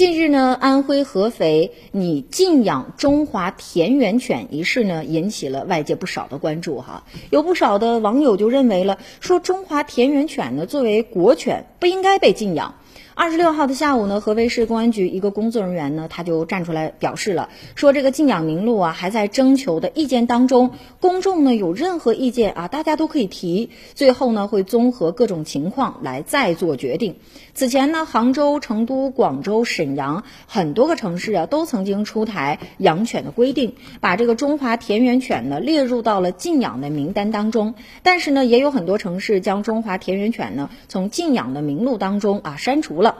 近日呢，安徽合肥拟禁养中华田园犬一事呢，引起了外界不少的关注哈。有不少的网友就认为了，说中华田园犬呢作为国犬不应该被禁养。26号的下午呢，合肥市公安局一个工作人员呢，他就站出来表示了，说这个禁养名录啊还在征求的意见当中，公众呢有任何意见啊，大家都可以提，最后呢会综合各种情况来再做决定。此前呢，杭州、成都、广州、沈阳很多个城市啊都曾经出台养犬的规定，把这个中华田园犬呢列入到了禁养的名单当中。但是呢，也有很多城市将中华田园犬呢从禁养的名录当中啊删除了。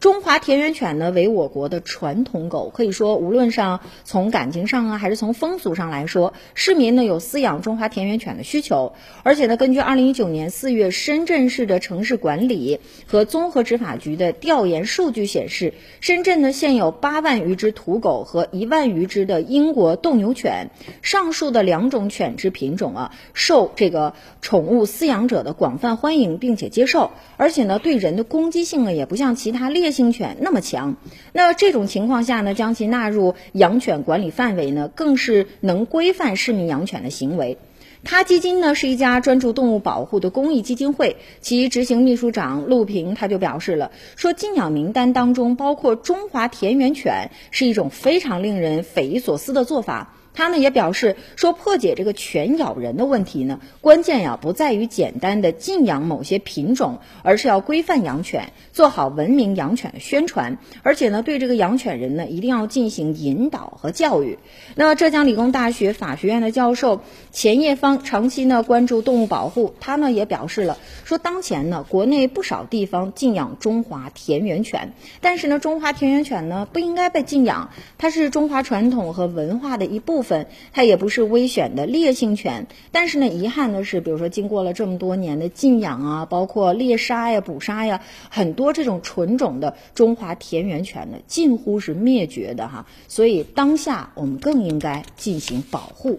中华田园犬呢为我国的传统狗，可以说无论上从感情上啊还是从风俗上来说，市民呢有饲养中华田园犬的需求。而且呢，根据2019年4月深圳市的城市管理和综合执法局的调研数据显示，深圳呢现有8万余只土狗和1万余只的英国斗牛犬，上述的两种犬只品种啊受这个宠物饲养者的广泛欢迎并且接受，而且呢对人的攻击性呢也不像其他烈性犬那么强。那这种情况下呢，将其纳入养犬管理范围呢，更是能规范市民养犬的行为。他基金呢是一家专注动物保护的公益基金会，其执行秘书长陆平他就表示了，说禁养名单当中包括中华田园犬是一种非常令人匪夷所思的做法。他呢也表示说，破解这个犬咬人的问题呢，关键呀不在于简单的禁养某些品种，而是要规范养犬，做好文明养犬的宣传，而且呢对这个养犬人呢一定要进行引导和教育。那浙江理工大学法学院的教授钱叶芳长期呢关注动物保护，他呢也表示了，说当前呢国内不少地方禁养中华田园犬，但是呢中华田园犬呢不应该被禁养，它是中华传统和文化的一部分，它也不是危险的烈性犬。但是呢，遗憾的是，比如说经过了这么多年的禁养啊，包括猎杀呀、捕杀呀，很多这种纯种的中华田园犬呢，近乎是灭绝的哈。所以当下我们更应该进行保护。